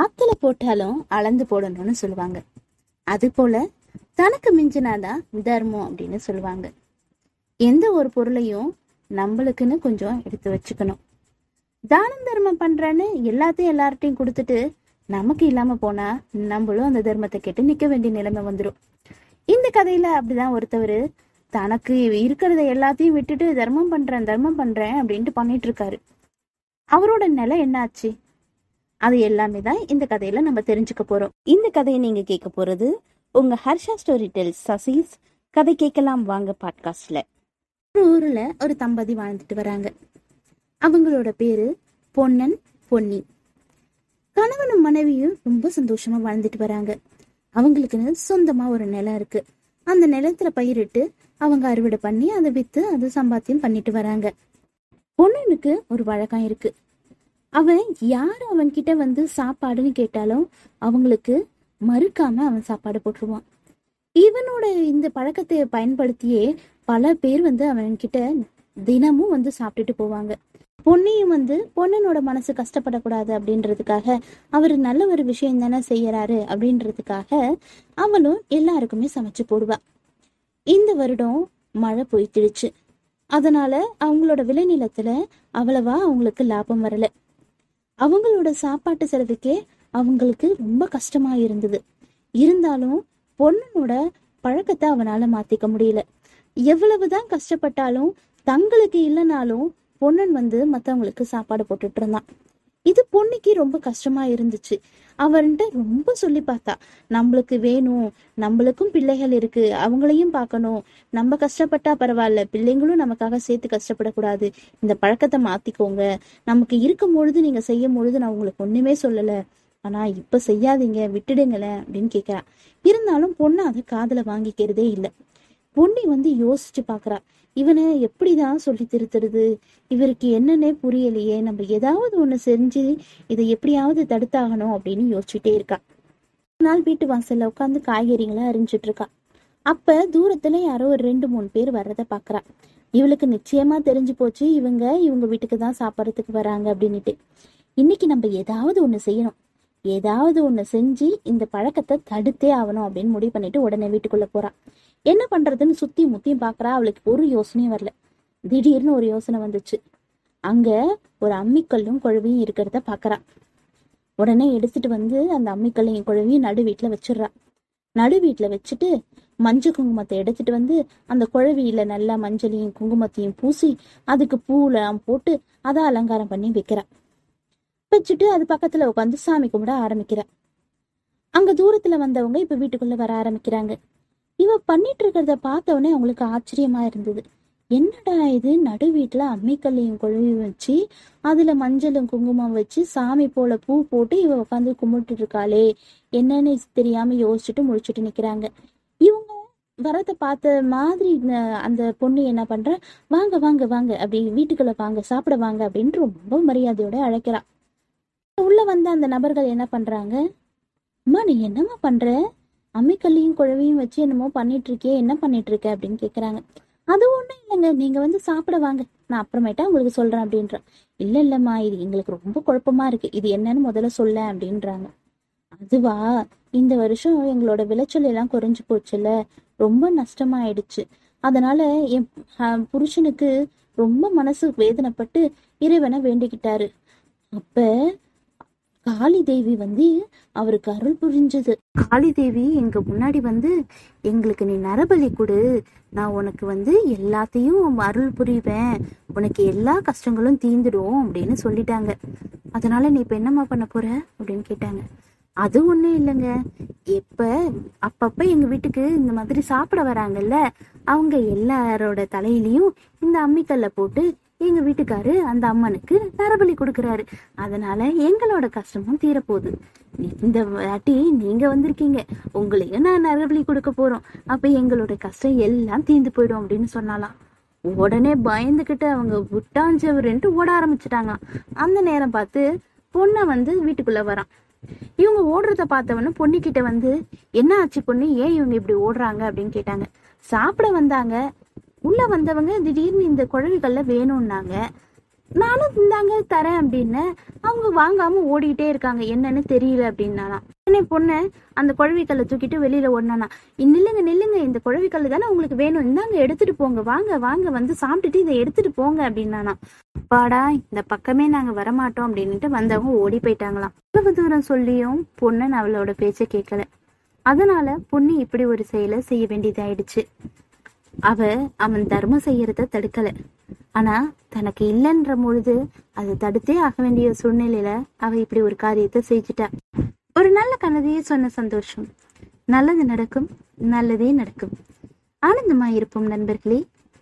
ஆத்துல போட்டாலும் அளந்து போடணும்னு சொல்லுவாங்க. அது போல தனக்கு மிஞ்சினாதான் தர்மம் அப்படின்னு சொல்லுவாங்க. எந்த ஒரு பொருளையும் நம்மளுக்குன்னு கொஞ்சம் எடுத்து வச்சுக்கணும். தானம் தர்மம் பண்றேன்னு எல்லாத்தையும் எல்லார்ட்டையும் கொடுத்துட்டு நமக்கு இல்லாம போனா நம்மளும் அந்த தர்மத்தை கேட்டு நிக்க வேண்டிய நிலைமை வந்துடும். இந்த கதையில அப்படிதான் ஒருத்தவர் தனக்கு இருக்கிறத எல்லாத்தையும் விட்டுட்டு தர்மம் பண்றேன் அப்படின்ட்டு பண்ணிட்டு இருக்காரு. அவரோட நிலை என்ன ஆச்சு, அது எல்லாமே தான் இந்த கதையில நம்ம தெரிஞ்சுக்க போறோம். இந்த கதையை நீங்க கேட்க போறது உங்க ஹர்ஷா ஸ்டோரி டெல்ஸ் சசீஸ் கதை கேட்கலாம் வாங்க பாட்காஸ்ட்ல. ஒரு ஊர்ல ஒரு தம்பதி வாழ்ந்துட்டு வராங்க. அவங்களோட பேரு பொன்னன் பொன்னி. கணவனும் மனைவியும் ரொம்ப சந்தோஷமா வாழ்ந்துட்டு வராங்க. அவங்களுக்குன்னு சொந்தமா ஒரு நிலம் இருக்கு. அந்த நிலத்துல பயிரிட்டு அவங்க அறுவடை பண்ணி அதை வித்து அது சம்பாத்தியம் பண்ணிட்டு வராங்க. பொண்ணனுக்கு ஒரு வழக்கம் இருக்கு. அவன் யாரு அவன்கிட்ட வந்து சாப்பாடுன்னு கேட்டாலும் அவங்களுக்கு மறுக்காம அவன் சாப்பாடு போட்டுருவான். இவனோட இந்த பழக்கத்தை பயன்படுத்தியே பல பேர் வந்து அவன்கிட்ட தினமும் வந்து சாப்பிட்டுட்டு போவாங்க. பொண்ணையும் வந்து பொண்ணனோட மனசு கஷ்டப்படக்கூடாது அப்படின்றதுக்காக அவர் நல்ல ஒரு விஷயம் தானே செய்யறாரு அப்படின்றதுக்காக அவளும் எல்லாருக்குமே சமைச்சு போடுவா. இந்த வருடம் மழை பொய்த்திடுச்சு. அதனால அவங்களோட விளைநிலத்துல அவ்வளவா அவங்களுக்கு லாபம் வரல. அவங்களோட சாப்பாட்டு செலவுக்கே அவங்களுக்கு ரொம்ப கஷ்டமா இருந்தது. இருந்தாலும் பொண்ணனோட பழக்கத்தை அவனால மாத்திக்க முடியல. எவ்வளவுதான் கஷ்டப்பட்டாலும் தங்களுக்கு இல்லைனாலும் பொண்ணன் வந்து மற்றவங்களுக்கு சாப்பாடு போட்டுட்டு இருந்தான். இது பொண்ணுக்கு ரொம்ப கஷ்டமா இருந்துச்சு. அவன்கிட்ட ரொம்ப சொல்லி பார்த்தா, நம்மளுக்கு வேணும், நம்மளுக்கும் பிள்ளைகள் இருக்கு, அவங்களையும் பார்க்கணும், நம்ம கஷ்டப்பட்டா பரவாயில்ல, பிள்ளைங்களும் நமக்காக சேர்த்து கஷ்டப்படக்கூடாது, இந்த பழக்கத்தை மாத்திக்கோங்க, நமக்கு இருக்கும் பொழுது நீங்க செய்யும் பொழுது நான் உங்களுக்கு ஒண்ணுமே சொல்லல, ஆனா இப்ப செய்யாதீங்க, விட்டுடுங்களேன் அப்படின்னு கேட்கிறான். இருந்தாலும் பொண்ணு அதை காதுல வாங்கிக்கிறதே இல்லை. பொண்ணி வந்து யோசிச்சு பாக்குறா, இவனை எப்படிதான் சொல்லி திருத்துறது, இவருக்கு என்னன்னே புரியலையே, நம்ம ஏதாவது ஒண்ணு செஞ்சு இதை எப்படியாவது தடுத்தாகணும் அப்படின்னு யோசிச்சுட்டே இருக்கா. ஒரு நாள் வீட்டு வாசல்ல உட்காந்து காய்கறிகளை அரிஞ்சிட்டு இருக்கா. அப்ப தூரத்துல யாரோ ஒரு 2-3 பேர் வர்றதை பாக்குறா. இவளுக்கு நிச்சயமா தெரிஞ்சு போச்சு, இவங்க வீட்டுக்கு தான் சாப்பிட்றதுக்கு வராங்க அப்படின்னுட்டு. இன்னைக்கு நம்ம ஏதாவது ஒண்ணு செஞ்சு இந்த பழக்கத்தை தடுத்தே ஆகணும் அப்படின்னு முடிவு பண்ணிட்டு உடனே வீட்டுக்குள்ள போறா. என்ன பண்றதுன்னு சுத்தி முத்தியும் பாக்குறா. அவளுக்கு ஒரு யோசனையும் வரல. திடீர்னு ஒரு யோசனை வந்துச்சு. அங்க ஒரு அம்மிக்கல்லும் குழவியும் இருக்கிறத பாக்குறா. உடனே எடுத்துட்டு வந்து அந்த அம்மிக்கல்லையும் குழவியும் நடு வீட்டுல வச்சிடுறா. நடு வீட்டுல வச்சுட்டு மஞ்சள் குங்குமத்தை எடுத்துட்டு வந்து அந்த குழவியில நல்லா மஞ்சளையும் குங்குமத்தையும் பூசி அதுக்கு பூலாம் போட்டு அதை அலங்காரம் பண்ணி வைக்கிறா. வச்சுட்டு அது பக்கத்துல உட்காந்து சாமி கும்பிட ஆரம்பிக்கிறா. அங்க தூரத்துல வந்தவங்க இப்ப வீட்டுக்குள்ள வர ஆரம்பிக்கிறாங்க. இவ பண்ணிட்டு இருக்கிறத பார்த்தவொடனே அவங்களுக்கு ஆச்சரியமா இருந்தது. என்னடா இது, நடு வீட்டுல அம்மிக்கல்லையும் குழவியும் வச்சு அதுல மஞ்சளும் குங்குமம் வச்சு சாமி போல பூ போட்டு இவ உட்காந்து கும்பிட்டு இருக்காளே என்னன்னு தெரியாம யோசிச்சுட்டு முடிச்சுட்டு நிக்கிறாங்க. இவங்க வரத பார்த்த மாதிரி அந்த பொண்ணு என்ன பண்ற, வாங்க வாங்க வாங்க அப்படி வீட்டுக்குள்ள வாங்க, சாப்பிட வாங்க அப்படின்னு ரொம்ப மரியாதையோட அழைக்கிறா. உள்ள வந்த அந்த நபர்கள் என்ன பண்றாங்க, அம்மா நீ என்னம்மா பண்ற, அம்மிக்கல்லையும் குழவியும் வச்சு என்னமோ பண்ணிட்டு இருக்கே, என்ன பண்ணிட்டு இருக்க அப்படின்னு கேக்குறாங்க. அது ஒண்ணும் இல்லைங்க, நீங்க வந்து சாப்பிட வாங்க, நான் அப்புறமேட்டா உங்களுக்கு சொல்றேன் அப்படின்றான். இல்லம்மா இது எங்களுக்கு ரொம்ப குழப்பமா இருக்கு, இது என்னன்னு முதல்ல சொல்ல அப்படின்றாங்க. அதுவா, இந்த வருஷம் எங்களோட விளைச்சல் எல்லாம் குறைஞ்சு போச்சுல, ரொம்ப நஷ்டமாயிடுச்சு, அதனால என் புருஷனுக்கு ரொம்ப மனசு வேதனைப்பட்டு இறைவனை வேண்டிக்கிட்டாரு. அப்ப காளி தேவி வந்து அவருக்கு அருள் புரிஞ்சது. காளி தேவி எங்க முன்னாடி வந்து, எங்களுக்கு நீ நரபலி கொடு, நான் உனக்கு வந்து எல்லாத்தையும் அருள் புரிவேன், உனக்கு எல்லா கஷ்டங்களும் தீந்துடும் அப்படின்னு சொல்லிட்டாங்க. அதனால நீ இப்ப என்னம்மா பண்ண போற அப்படின்னு கேட்டாங்க. அது ஒண்ணும் இல்லைங்க, அப்பப்ப எங்க வீட்டுக்கு இந்த மாதிரி சாப்பிட வராங்கல்ல, அவங்க எல்லாரோட தலையிலையும் இந்த அம்மிக்கல்ல போட்டு எங்க வீட்டுக்காரு அந்த அம்மனுக்கு நரபலி கொடுக்கறாரு, அதனால எங்களோட கஷ்டமும் தீரப்போகுது. இந்த வாட்டி நீங்க வந்திருக்கீங்க, உங்களையும் நான் நரபலி கொடுக்க போறோம், அப்ப எங்களோட கஷ்டம் எல்லாம் தீர்ந்து போயிடும் அப்படின்னு சொன்னாலாம். உடனே பயந்துகிட்டு அவங்க விட்டாஞ்சவருன்ட்டு ஓட ஆரம்பிச்சுட்டாங்களாம். அந்த நேரம் பார்த்து பொண்ணை வந்து வீட்டுக்குள்ள வரான். இவங்க ஓடுறத பார்த்தவொன்னு பொண்ணுகிட்ட வந்து, என்ன ஆச்சு பொண்ணு, ஏன் இவங்க இப்படி ஓடுறாங்க அப்படின்னு கேட்டாங்க. சாப்பிட வந்தாங்க, உள்ள வந்தவங்க திடீர்னு இந்த குழவிகள்ல வேணும்னாங்க, நானும் இந்தாங்க தரேன் அப்படின்னு அவங்க வாங்காம ஓடிக்கிட்டே இருக்காங்க, என்னன்னு தெரியல அப்படின்னாலாம். உடனே பொண்ணு அந்த குழவிக்கல்லை தூக்கிட்டு வெளியில ஓடினானா. நில்லுங்க நில்லுங்க, இந்த குழவிக்கல் தானே உங்களுக்கு வேணும், இந்தாங்க எடுத்துட்டு போங்க, வாங்க வாங்க வந்து சாப்பிட்டுட்டு இதை எடுத்துட்டு போங்க அப்படின்னானா. பாடா இந்த பக்கமே நாங்க வரமாட்டோம் அப்படின்னுட்டு வந்தவங்க ஓடி போயிட்டாங்களாம். இவ்வளவு தூரம் சொல்லியும் பொண்ணன் அவளோட பேச்சை கேட்கல. அதனால பொண்ணு இப்படி ஒரு செயலை செய்ய வேண்டியதாயிடுச்சு. அவன் தர்மம் செய்யறத தடுக்கல, ஆனா தனக்கு இல்லைன்ற பொழுது அதை தடுத்தே ஆக வேண்டிய சூழ்நிலையில அவ இப்படி ஒரு காரியத்தை செஞ்சுட்டா. ஒரு நல்ல கனதையே சொன்ன சந்தோஷம். நல்லது நடக்கும், நல்லதே நடக்கும். ஆனந்தமாயிருப்போம் நண்பர்களே.